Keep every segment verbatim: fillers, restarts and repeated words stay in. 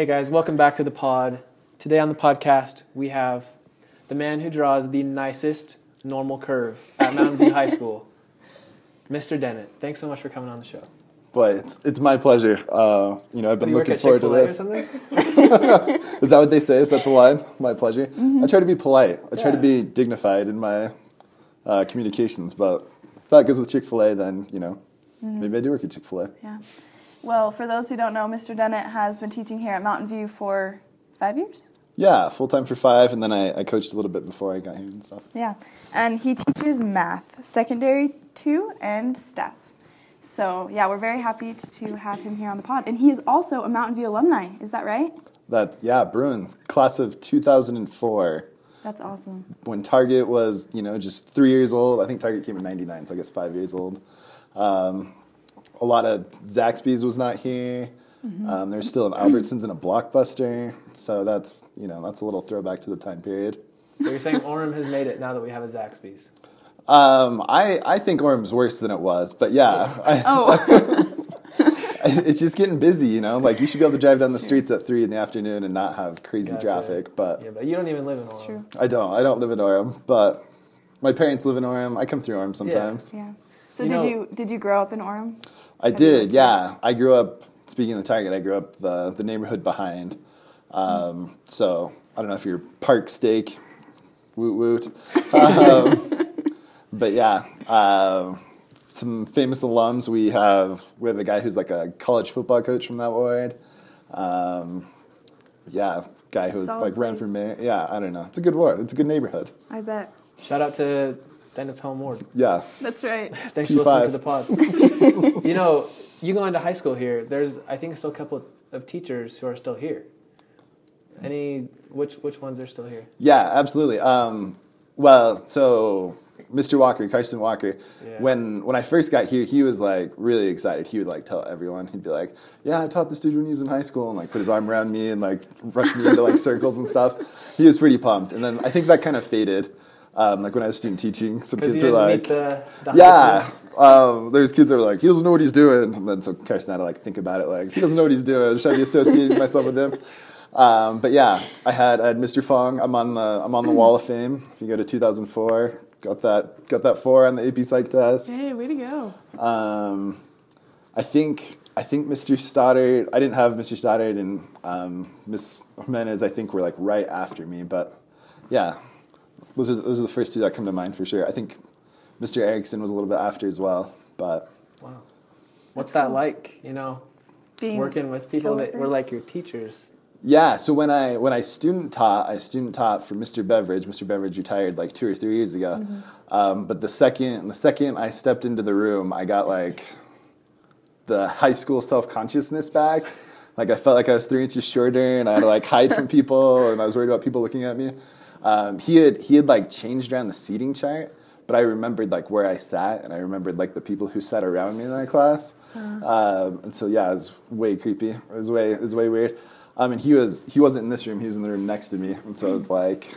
Hey guys, welcome back to the pod. Today on the podcast, we have the man who draws the nicest normal curve at Mountain View High School, Mister Dennett. Thanks so much for coming on the show. Boy, it's it's my pleasure. Uh, you know, I've been looking forward to this. Or Is that what they say? Is that the line? My pleasure. Mm-hmm. I try to be polite. I try yeah. to be dignified in my uh, communications, but if that goes with Chick-fil-A, then you know, mm-hmm. maybe I do work at Chick-fil-A. Yeah. Well, for those who don't know, Mister Dennett has been teaching here at Mountain View for five years? Yeah, full-time for five, and then I, I coached a little bit before I got here and stuff. Yeah, and he teaches math, secondary two, and stats. So, yeah, we're very happy to have him here on the pod. And he is also a Mountain View alumni, is that right? That's, yeah, Bruins, class of two thousand four. That's awesome. When Target was, you know, just three years old. I think Target came in ninety-nine, so I guess five years old. Um... A lot of Zaxby's was not here. Mm-hmm. Um, there's still an Albertsons and a Blockbuster. So that's, you know, that's a little throwback to the time period. So you're saying Orem has made it now that we have a Zaxby's? Um, I, I think Orem's worse than it was, but yeah. I, oh. It's just getting busy, you know? Like, you should be able to drive down the streets at three in the afternoon and not have crazy gotcha. traffic. But yeah, but you don't even live in Orem. True. I don't. I don't live in Orem, but my parents live in Orem. I come through Orem sometimes. Yeah. yeah. So you did know, you did you grow up in Orem? I did, yeah. I grew up, speaking of Target, I grew up the, the neighborhood behind. Um, mm-hmm. So I don't know if you're Park Steak, woot woot. Um, but yeah, uh, some famous alums. We have we have a guy who's like a college football coach from that ward. Um, yeah, guy who like ran for mayor. Yeah, I don't know. It's a good ward. It's a good neighborhood. I bet. Shout out to... Then it's home ward. Yeah. That's right. Thanks P five. For listening to the pod. You know, you go into high school here, there's, I think, still a couple of teachers who are still here. Any, which which ones are still here? Yeah, absolutely. Um, well, so Mister Walker, Carson Walker, yeah. when when I first got here, he was, like, really excited. He would, like, tell everyone. He'd be like, yeah, I taught this dude when he was in high school, and, like, put his arm around me and, like, rushed me into, like, circles and stuff. He was pretty pumped. And then I think that kind of faded. Um, like when I was student teaching, some kids were like, the, the yeah, um, there's kids that were like, he doesn't know what he's doing. And then so Carson had to like think about it, like, he doesn't know what he's doing. Should I be associating myself with him? Um, but yeah, I had, I had Mister Fong. I'm on the, I'm on the wall of fame. If you go to two thousand four, got that, got that four on the A P Psych test. Hey, way to go. Um, I think, I think Mister Stoddard, I didn't have Mister Stoddard and, um, Miz Jimenez, I think were like right after me, but yeah. Those are, those are the first two that come to mind for sure. I think Mister Erickson was a little bit after as well, but... Wow. What's that like, you know, being working with people Culver's. That were like your teachers? Yeah, so when I when I student taught, I student taught for Mister Beveridge. Mister Beveridge retired like two or three years ago. Mm-hmm. Um, but the second the second I stepped into the room, I got like the high school self-consciousness back. Like I felt like I was three inches shorter and I had to like hide from people and I was worried about people looking at me. Um, he had he had like changed around the seating chart, but I remembered like where I sat, and I remembered like the people who sat around me in that class. Uh-huh. Um, and so yeah, it was way creepy. It was way it was way weird. Um, and he was he wasn't in this room. He was in the room next to me, and so it was like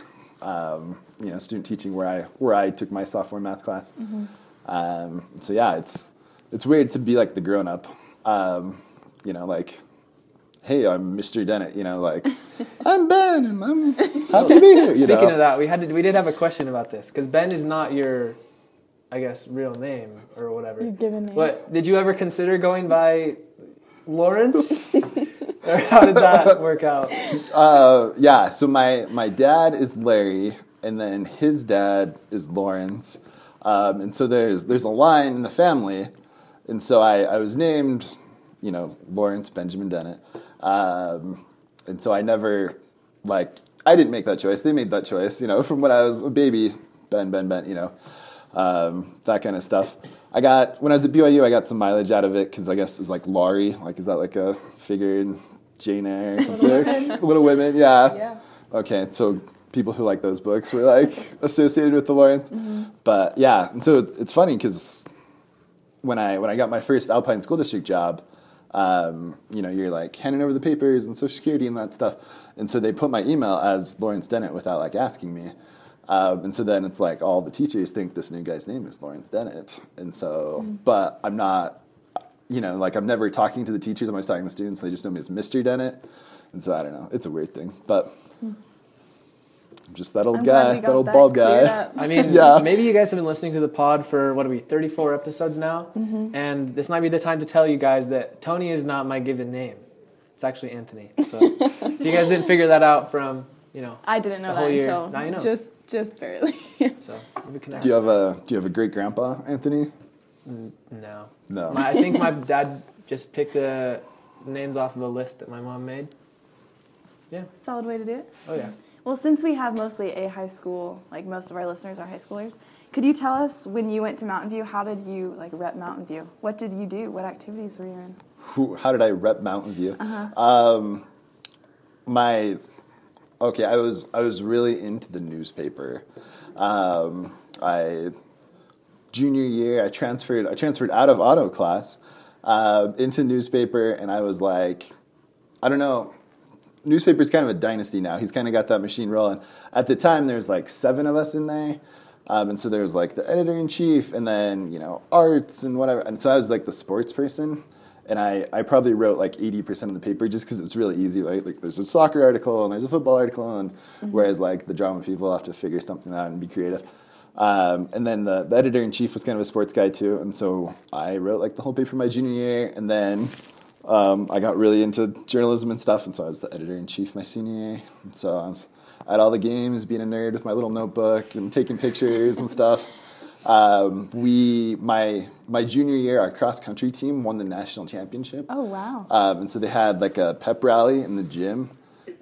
um, you know student teaching where I where I took my sophomore math class. Mm-hmm. Um, so yeah, it's it's weird to be like the grown up. Um, you know like. Hey, I'm Mister Dennett, you know, like, I'm Ben, and I'm happy to be here, you Speaking know. Speaking of that, we had to, we did have a question about this, because Ben is not your, I guess, real name, or whatever. Your given name. What, did you ever consider going by Lawrence? Or how did that work out? Uh, yeah, so my, my dad is Larry, and then his dad is Lawrence, um, and so there's, there's a line in the family, and so I, I was named, you know, Lawrence Benjamin Dennett. Um, and so I never, like, I didn't make that choice. They made that choice, you know, from when I was a baby, Ben, Ben, Ben, you know, um, that kind of stuff. I got, when I was at B Y U, I got some mileage out of it because I guess it's like Laurie. Like, is that like a figure in Jane Eyre or something? Little, Little Women, yeah. yeah. Okay, so people who like those books were like associated with the Lawrence. Mm-hmm. But yeah, and so it's funny because when I, when I got my first Alpine School District job, Um, you know, you're like handing over the papers and Social Security and that stuff. And so they put my email as Lawrence Dennett without like asking me. Um, and so then it's like all the teachers think this new guy's name is Lawrence Dennett. And so, mm-hmm. but I'm not, you know, like I'm never talking to the teachers. I'm always talking to the students. They just know me as Mister Dennett. And so I don't know. It's a weird thing, but I'm just that old I'm guy, that old that bald guy. I mean, yeah. Maybe you guys have been listening to the pod for, what are we, thirty-four episodes now? Mm-hmm. And this might be the time to tell you guys that Tony is not my given name. It's actually Anthony. So if you guys didn't figure that out from, you know, I didn't know that year, until now you know. Just, just barely. So maybe connect. Do you have a Do you have a great grandpa, Anthony? Mm, no. No. My, I think my dad just picked the names off of a list that my mom made. Yeah. Solid way to do it. Oh yeah. Well, since we have mostly a high school, like most of our listeners are high schoolers, could you tell us when you went to Mountain View, how did you like rep Mountain View? What did you do? What activities were you in? How did I rep Mountain View? Uh-huh. Um, my, okay, I was I was really into the newspaper. Um, I junior year, I transferred I transferred out of auto class uh, into newspaper, and I was like, I don't know, newspaper's kind of a dynasty now. He's kind of got that machine rolling. At the time, there's like seven of us in there. Um, and so there was like the editor-in-chief and then, you know, arts and whatever. And so I was like the sports person. And I, I probably wrote like eighty percent of the paper just because it's really easy, right? Like there's a soccer article and there's a football article, and mm-hmm. whereas like the drama people have to figure something out and be creative. Um, and then the, the editor-in-chief was kind of a sports guy too, and so I wrote like the whole paper my junior year, and then um, I got really into journalism and stuff, and so I was the editor-in-chief my senior year. And so I was at all the games being a nerd with my little notebook and taking pictures and stuff. Um, we, my, my junior year, our cross country team won the national championship. Oh, wow. Um, and so they had like a pep rally in the gym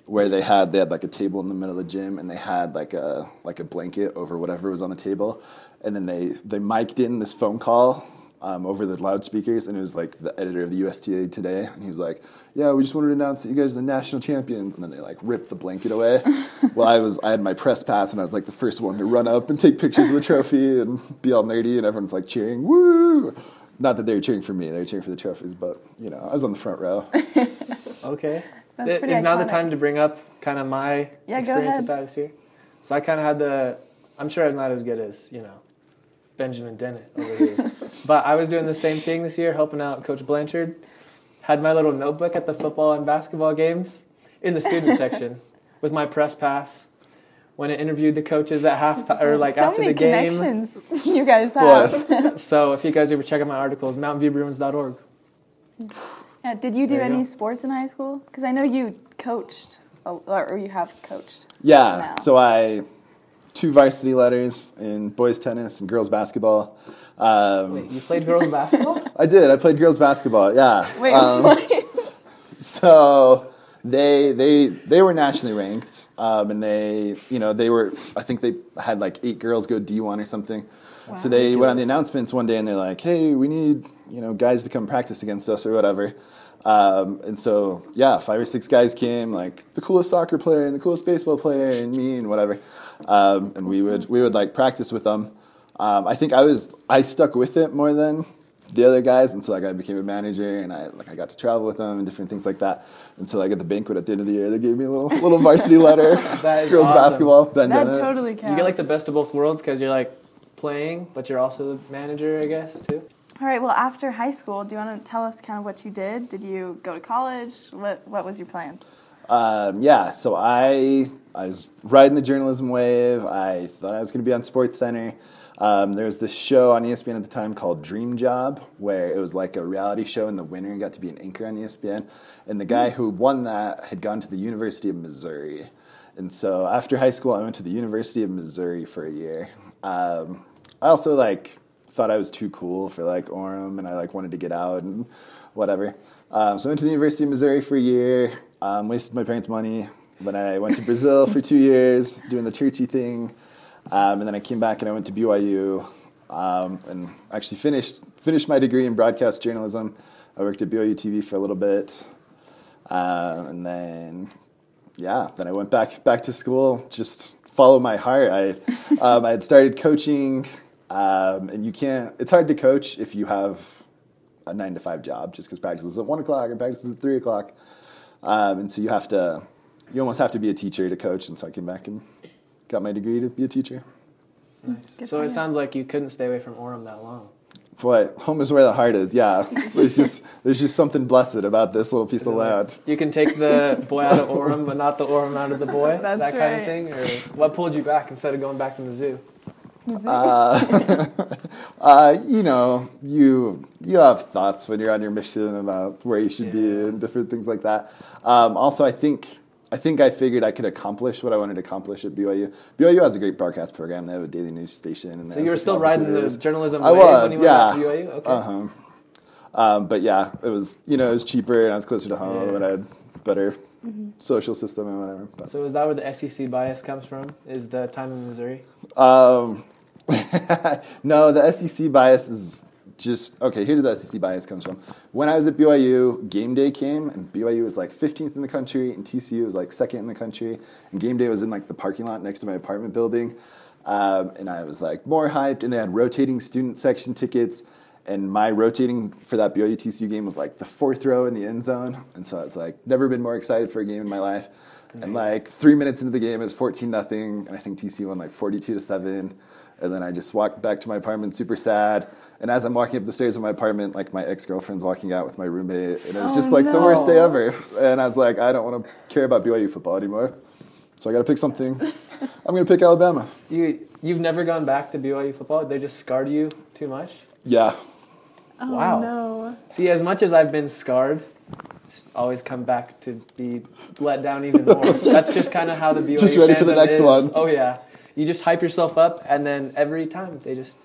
where they had, they had like a table in the middle of the gym, and they had like a, like a blanket over whatever was on the table. And then they, they mic'd in this phone call, um, over the loudspeakers, and it was like the editor of the U S T A today. And he was like, yeah, we just wanted to announce that you guys are the national champions. And then they like ripped the blanket away. Well, I was, I had my press pass, and I was like the first one to run up and take pictures of the trophy and be all nerdy, and everyone's like cheering, woo. Not that they were cheering for me, they were cheering for the trophies, but you know, I was on the front row. Okay. That's is now the time to bring up kind of my yeah, experience with that this year. So I kind of had the, I'm sure I was not as good as, you know, Benjamin Dennett over here. But I was doing the same thing this year, helping out Coach Blanchard. Had my little notebook at the football and basketball games in the student section with my press pass. When I interviewed the coaches at halftime or like so after the game. So many connections you guys have. So if you guys ever check out my articles, mountain view bruins dot org. Yeah, did you do you any go. sports in high school? Because I know you coached, or you have coached. Yeah, now. So I... Two varsity letters in boys tennis and girls basketball. Um, Wait, you played girls basketball? I did. I played girls basketball. Yeah. Wait. Um, what? So they they they were nationally ranked, um, and they you know they were I think they had like eight girls go D one or something. Wow. So they went on the announcements one day, and they're like, "Hey, we need you know guys to come practice against us or whatever." Um, and so yeah, five or six guys came, like the coolest soccer player and the coolest baseball player and me and whatever. Um, and we would we would like practice with them. Um, I think I was I stuck with it more than the other guys, and so like I became a manager, and I like I got to travel with them and different things like that. And so like at the banquet at the end of the year, they gave me a little little varsity letter, girls awesome. basketball. Ben that Dennett. Totally counts. You get like the best of both worlds because you're like playing, but you're also the manager, I guess, too. All right. Well, after high school, do you want to tell us kind of what you did? Did you go to college? What What was your plans? Um, yeah. So I. I was riding the journalism wave. I thought I was going to be on SportsCenter. Um, there was this show on E S P N at the time called Dream Job, where it was like a reality show, and the winner got to be an anchor on E S P N. And the guy who won that had gone to the University of Missouri. And so after high school, I went to the University of Missouri for a year. Um, I also like thought I was too cool for like Orem, and I like wanted to get out and whatever. Um, so I went to the University of Missouri for a year, um, wasted my parents' money. Then I went to Brazil for two years doing the churchy thing, um, and then I came back and I went to B Y U, um, and actually finished finished my degree in broadcast journalism. I worked at B Y U T V for a little bit, um, and then yeah, then I went back back to school. Just follow my heart. I um, I had started coaching, um, and you can't. It's hard to coach if you have a nine to five job, just because practice is at one o'clock and practice is at three o'clock, um, and so you have to. You almost have to be a teacher to coach, and so I came back and got my degree to be a teacher. Nice. So it sounds like you couldn't stay away from Orem that long. Boy, home is where the heart is. Yeah, there's just there's just something blessed about this little piece of land. You can take the boy out of Orem, but not the Orem out of the boy. That's that right. kind of thing. Or what pulled you back instead of going back to the zoo? The zoo. Uh, uh, you know, you you have thoughts when you're on your mission about where you should yeah. be and different things like that. Um, also, I think. I think I figured I could accomplish what I wanted to accomplish at B Y U. B Y U has a great broadcast program. They have a daily news station. And so you were still riding the journalism wave when you went out to B Y U? Okay. Uh-huh. Um, but yeah, it was, you know, it was cheaper and I was closer to home yeah. and I had better mm-hmm. social system and whatever. But. So is that where the S E C bias comes from? Is the time in Missouri? Um, no, the S E C bias is... Just, okay, here's where the S E C bias comes from. When I was at B Y U, game day came, and B Y U was like fifteenth in the country, and T C U was like second in the country, and game day was in like the parking lot next to my apartment building, um, and I was like more hyped, and they had rotating student section tickets, and my rotating for that B Y U T C U game was like the fourth row in the end zone, and so I was like, never been more excited for a game in my life, mm-hmm. and like three minutes into the game, it was fourteen nothing, and I think T C U won like forty-two to seven. And then I just walked back to my apartment super sad. And as I'm walking up the stairs of my apartment, like my ex-girlfriend's walking out with my roommate. And it was oh, just like no. the worst day ever. And I was like, I don't want to care about B Y U football anymore. So I got to pick something. I'm going to pick Alabama. You, you've never gone back to B Y U football? They just scarred you too much? Yeah. Oh, wow. No. See, as much as I've been scarred, always come back to be let down even more. That's just kind of how the B Y U just ready for the next is. one. Oh, yeah. You just hype yourself up, and then every time they just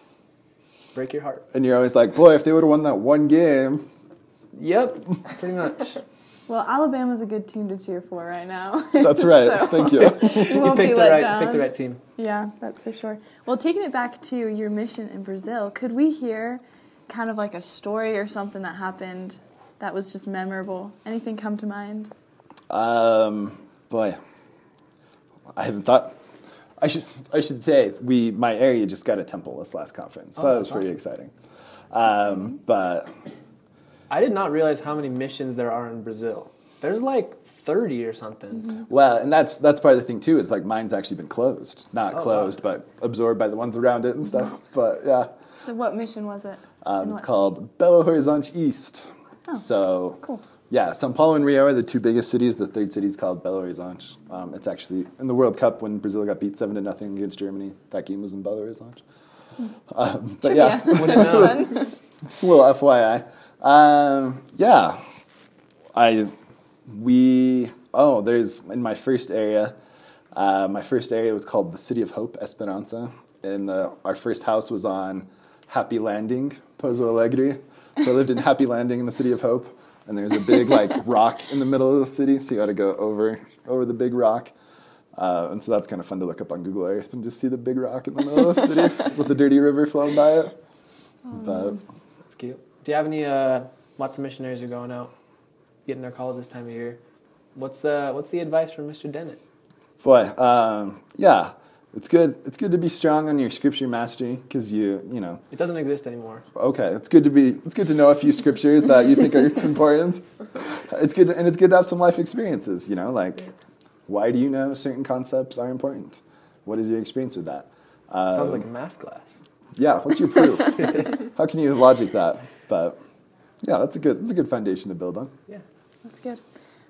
break your heart. And you're always like, boy, if they would have won that one game. Yep, pretty much. Well, Alabama's a good team to cheer for right now. That's right. So thank you. You won't picked be let right, down. Pick the right team. Yeah, that's for sure. Well, taking it back to your mission in Brazil, could we hear kind of like a story or something that happened that was just memorable? Anything come to mind? Um, boy, I haven't thought... I should I should say we my area just got a temple this last conference. So oh, that was pretty awesome. exciting. Um, but I did not realize how many missions there are in Brazil. There's like thirty or something. Mm-hmm. Well, and that's that's part of the thing too, is like mine's actually been closed. Not oh, closed, wow. but absorbed by the ones around it and stuff. But yeah. So what mission was it? Um, it's called Belo Horizonte East. Oh, so cool. Yeah, Sao Paulo and Rio are the two biggest cities. The third city is called Belo Horizonte. Um, it's actually in the World Cup when Brazil got beat seven to nothing against Germany. That game was in Belo Horizonte. Um, but yeah, just a little F Y I. Um, yeah, I we oh there's in my first area. Uh, my first area was called the City of Hope, Esperança, and the, our first house was on Happy Landing, Pouso Alegre. So I lived in Happy Landing in the City of Hope. And there's a big like rock in the middle of the city, so you got to go over over the big rock. Uh, and so that's kind of fun to look up on Google Earth and just see the big rock in the middle of the city with the dirty river flowing by it. Um, but that's cute. Do you have any uh, lots of missionaries who are going out, getting their calls this time of year? What's the uh, what's the advice from Mister Dennett? Boy, um, yeah. It's good. It's good to be strong on your scripture mastery because you, you know, it doesn't exist anymore. Okay, it's good to be. It's good to know a few scriptures that you think are important. It's good, to, and it's good to have some life experiences. You know, like why do you know certain concepts are important? What is your experience with that? Um, Sounds like a math class. Yeah. What's your proof? How can you logic that? But yeah, that's a good. That's a good foundation to build on. Yeah, that's good.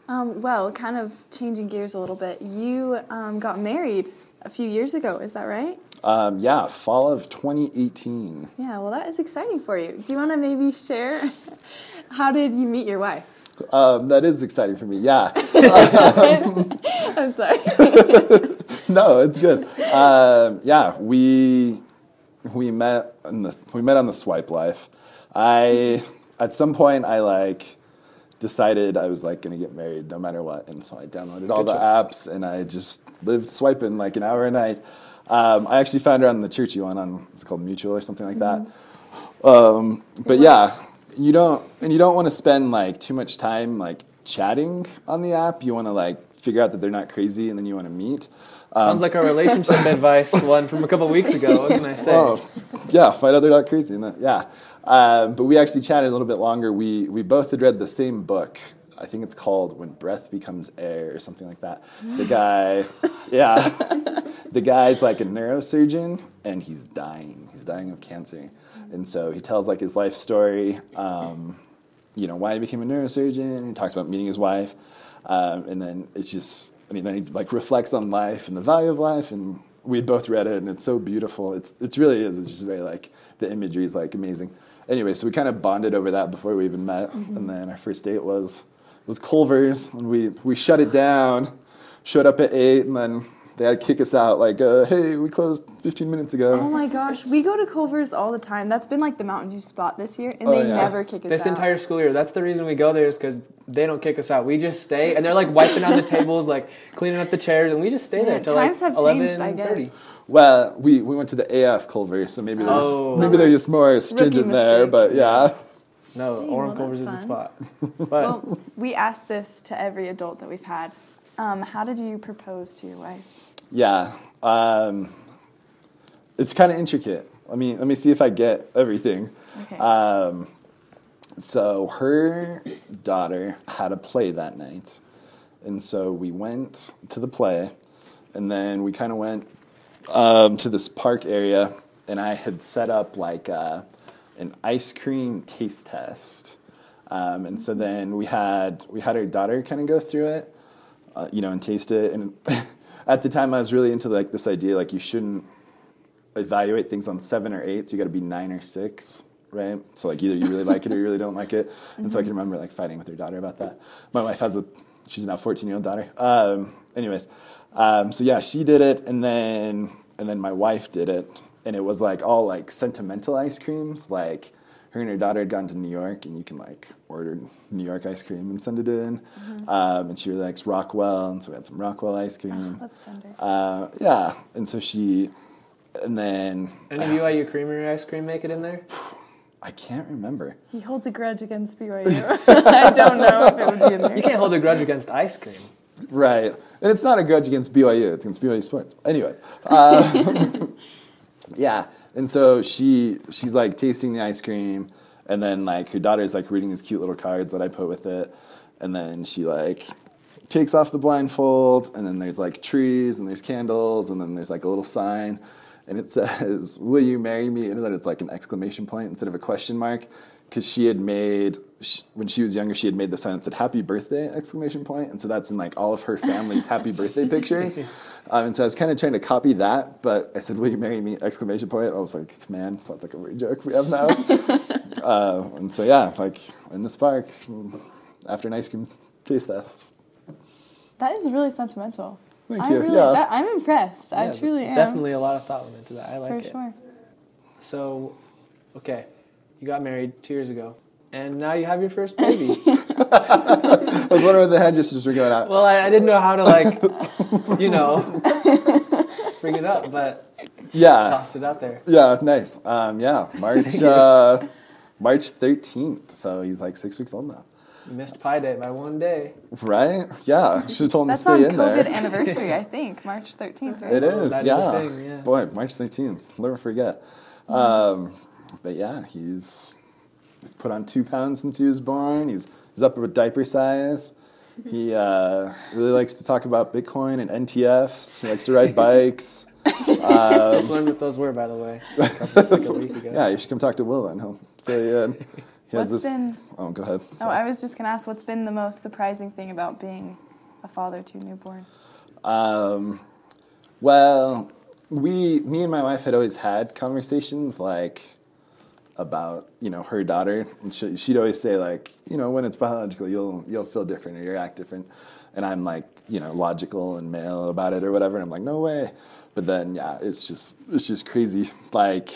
Um, well, kind of changing gears a little bit. You um, got married. A few years ago, is that right? Um, yeah, fall of twenty eighteen. Yeah, well, that is exciting for you. Do you want to maybe share how did you meet your wife? Um, that is exciting for me, yeah. um, I'm sorry. No, it's good. Um, yeah, we we met in the, we met on the Swipe Life. I at some point I like decided I was like going to get married no matter what, and so I downloaded all Good the choice. apps and I just lived swiping like an hour a night. Um, I actually found her on the churchy one on it's called Mutual or something like that. Mm-hmm. Um, but yeah, you don't and you don't want to spend like too much time like chatting on the app. You want to like figure out that they're not crazy and then you want to meet. Um, Sounds like our relationship advice one from a couple weeks ago. What can I say? Oh, yeah, find out they're not crazy. And that, yeah. Um, but we actually chatted a little bit longer. We we both had read the same book. I think it's called When Breath Becomes Air or something like that. The guy, yeah. the guy's like a neurosurgeon, and he's dying. He's dying of cancer. And so he tells like his life story, um, you know, why he became a neurosurgeon. He talks about meeting his wife. Um, and then it's just, I mean, then he like reflects on life and the value of life. And we both read it, and it's so beautiful. It's it really is. It's just very like, the imagery is like amazing. Anyway, so we kind of bonded over that before we even met. Mm-hmm. And then our first date was was Culver's, and we, we shut it down, showed up at eight, and then they had to kick us out, like, uh, hey, we closed fifteen minutes ago. Oh, my gosh. We go to Culver's all the time. That's been, like, the Mountain View spot this year, and oh, they yeah. never kick us this out. This entire school year. That's the reason we go there, is because they don't kick us out. We just stay, and they're, like, wiping out the tables, like, cleaning up the chairs, and we just stay yeah, there until, like, eleven thirty. Well, we, we went to the A F Culver's, so maybe they're, oh. just, maybe they're just more stringent there, but yeah. No, hey, Orem well, Culver's is the spot. But. Well, we asked this to every adult that we've had. Um, how did you propose to your wife? Yeah, um, it's kind of intricate. Let me, let me see if I get everything. Okay. Um, so her daughter had a play that night, and so we went to the play, and then we kind of went um, to this park area, and I had set up like a, an ice cream taste test, um, and so then we had we had her daughter kind of go through it, uh, you know, and taste it, and at the time I was really into like this idea like you shouldn't evaluate things on seven or eight, so you got to be nine or six, right? So like either you really like it or you really don't like it, and mm-hmm. so I can remember like fighting with her daughter about that. My wife has a she's now fourteen year old daughter. Um, anyways, um, so yeah, she did it, and then and then my wife did it. And it was, like, all, like, sentimental ice creams. Like, her and her daughter had gone to New York, and you can, like, order New York ice cream and send it in. Mm-hmm. Um, and she really likes Rockwell, and so we had some Rockwell ice cream. Oh, that's tender. Uh, yeah. And so she, and then... Any uh, B Y U creamery ice cream make it in there? I can't remember. He holds a grudge against B Y U. I don't know if it would be in there. You can't hold a grudge against ice cream. Right. And it's not a grudge against B Y U. It's against B Y U sports. Anyways. Um, yeah, and so she she's like tasting the ice cream, and then like her daughter's like reading these cute little cards that I put with it, and then she like takes off the blindfold, and then there's like trees and there's candles, and then there's like a little sign, and it says, "Will you marry me?" And then it's like an exclamation point instead of a question mark, because she had made she, when she was younger she had made the sign that said "Happy Birthday!" exclamation point, and so that's in like all of her family's happy birthday pictures. Um, and so I was kind of trying to copy that, but I said, "Will you marry me?" exclamation point. I was like, "Man, so that's like a weird joke we have now." uh, and so yeah, like in this park after an ice cream taste test. That is really sentimental. Thank I you. Really, yeah. that, I'm impressed. Yeah, I truly am. Definitely a lot of thought went into that. I like For it. For sure. So, okay, you got married two years ago, and now you have your first baby. I was wondering where the headdresses were going out. Well, I, I didn't know how to, like, you know, bring it up, but yeah, tossed it out there. Yeah, nice. Um, yeah, March uh, March thirteenth, so he's like six weeks old now. You missed Pi Day by one day. Right? Yeah, should have told him to stay in there. That's on COVID anniversary, I think, March thirteenth, right? It is, oh, yeah. Is thing, yeah. Boy, March thirteenth, never forget. Mm-hmm. Um, but yeah, he's... He's put on two pounds since he was born. He's he's up with diaper size. He uh, really likes to talk about Bitcoin and N T Fs. He likes to ride bikes. um, I just learned what those were, by the way. Like a week ago. Yeah, you should come talk to Will and he'll fill you in. He has what's this, been, oh, go ahead. Sorry. Oh, I was just going to ask, what's been the most surprising thing about being a father to a newborn? Um, well, we, me and my wife had always had conversations like, about, you know, her daughter, and she, she'd always say, like, you know, when it's biological, you'll you'll feel different or you'll act different, and I'm, like, you know, logical and male about it or whatever, and I'm like, no way, but then, yeah, it's just, it's just crazy, like,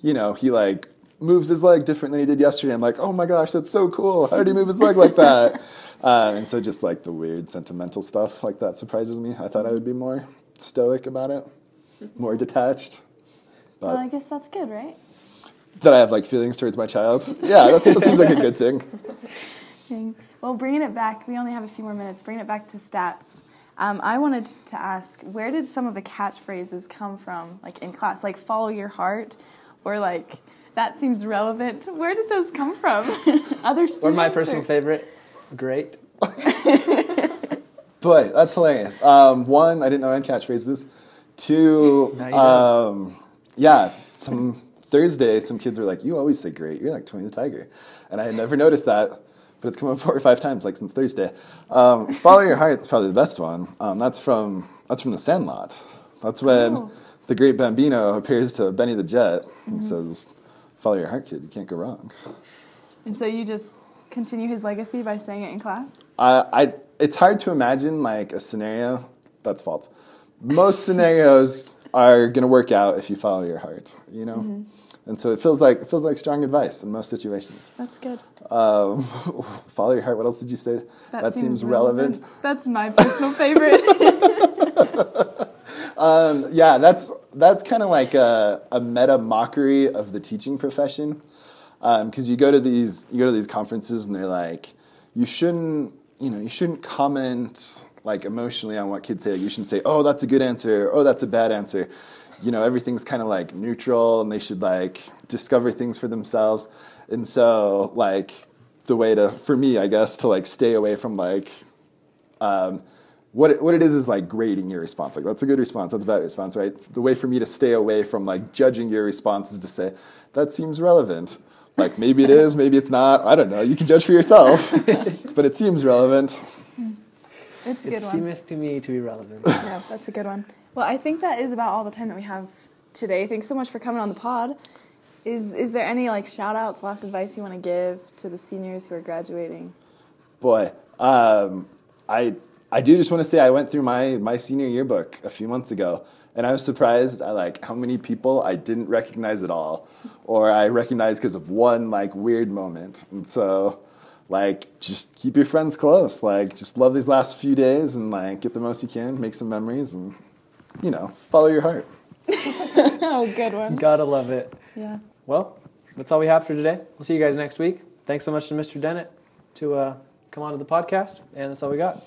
you know, he, like, moves his leg different than he did yesterday, I'm like, oh my gosh, that's so cool, how did he move his leg like that, um, and so just, like, the weird sentimental stuff, like, that surprises me. I thought I would be more stoic about it, more detached. But well, I guess that's good, right? That I have, like, feelings towards my child. Yeah, that's, that seems like a good thing. Well, bringing it back, we only have a few more minutes. Bringing it back to stats, um, I wanted to ask, where did some of the catchphrases come from, like, in class? Like, follow your heart, or, like, that seems relevant. Where did those come from? Other students? Or my personal or? favorite, great. But that's hilarious. Um, one, I didn't know I had catchphrases. Two, um, yeah, some Thursday, some kids were like, you always say great. You're like Tony the Tiger. And I had never noticed that, but it's come up four or five times, like, since Thursday. Um, follow your heart is probably the best one. Um, that's from that's from The Sandlot. That's when oh. the great Bambino appears to Benny the Jet and mm-hmm. says, follow your heart, kid. You can't go wrong. And so you just continue his legacy by saying it in class? Uh, I. It's hard to imagine, like, a scenario that's false. Most scenarios are going to work out if you follow your heart, you know? Mm-hmm. And so it feels like it feels like strong advice in most situations. That's good. Um, follow your heart. What else did you say? That, that seems, seems relevant. relevant. That's my personal favorite. um, yeah, that's that's kind of like a, a meta mockery of the teaching profession, because um, you go to these you go to these conferences and they're like, you shouldn't. You know, you shouldn't comment, like, emotionally on what kids say. You shouldn't say, oh, that's a good answer, oh, that's a bad answer. You know, everything's kind of, like, neutral, and they should, like, discover things for themselves. And so, like, the way to, for me, I guess, to, like, stay away from, like, um, what it, what it is is, like, grading your response. Like, that's a good response, that's a bad response, right? The way for me to stay away from, like, judging your response is to say, that seems relevant. Like, maybe it is, maybe it's not. I don't know. You can judge for yourself. But it seems relevant. It's a good it one. It seems to me to be relevant. Yeah, that's a good one. Well, I think that is about all the time that we have today. Thanks so much for coming on the pod. Is is there any, like, shout-outs, last advice you want to give to the seniors who are graduating? Boy, um, I I do just want to say I went through my, my senior yearbook a few months ago. And I was surprised at, like, how many people I didn't recognize at all, or I recognized because of one, like, weird moment. And so, like, just keep your friends close. Like, just love these last few days and, like, get the most you can, make some memories, and, you know, follow your heart. Oh, good one. Gotta love it. Yeah. Well, that's all we have for today. We'll see you guys next week. Thanks so much to Mister Dennett to uh, come on to the podcast, and that's all we got.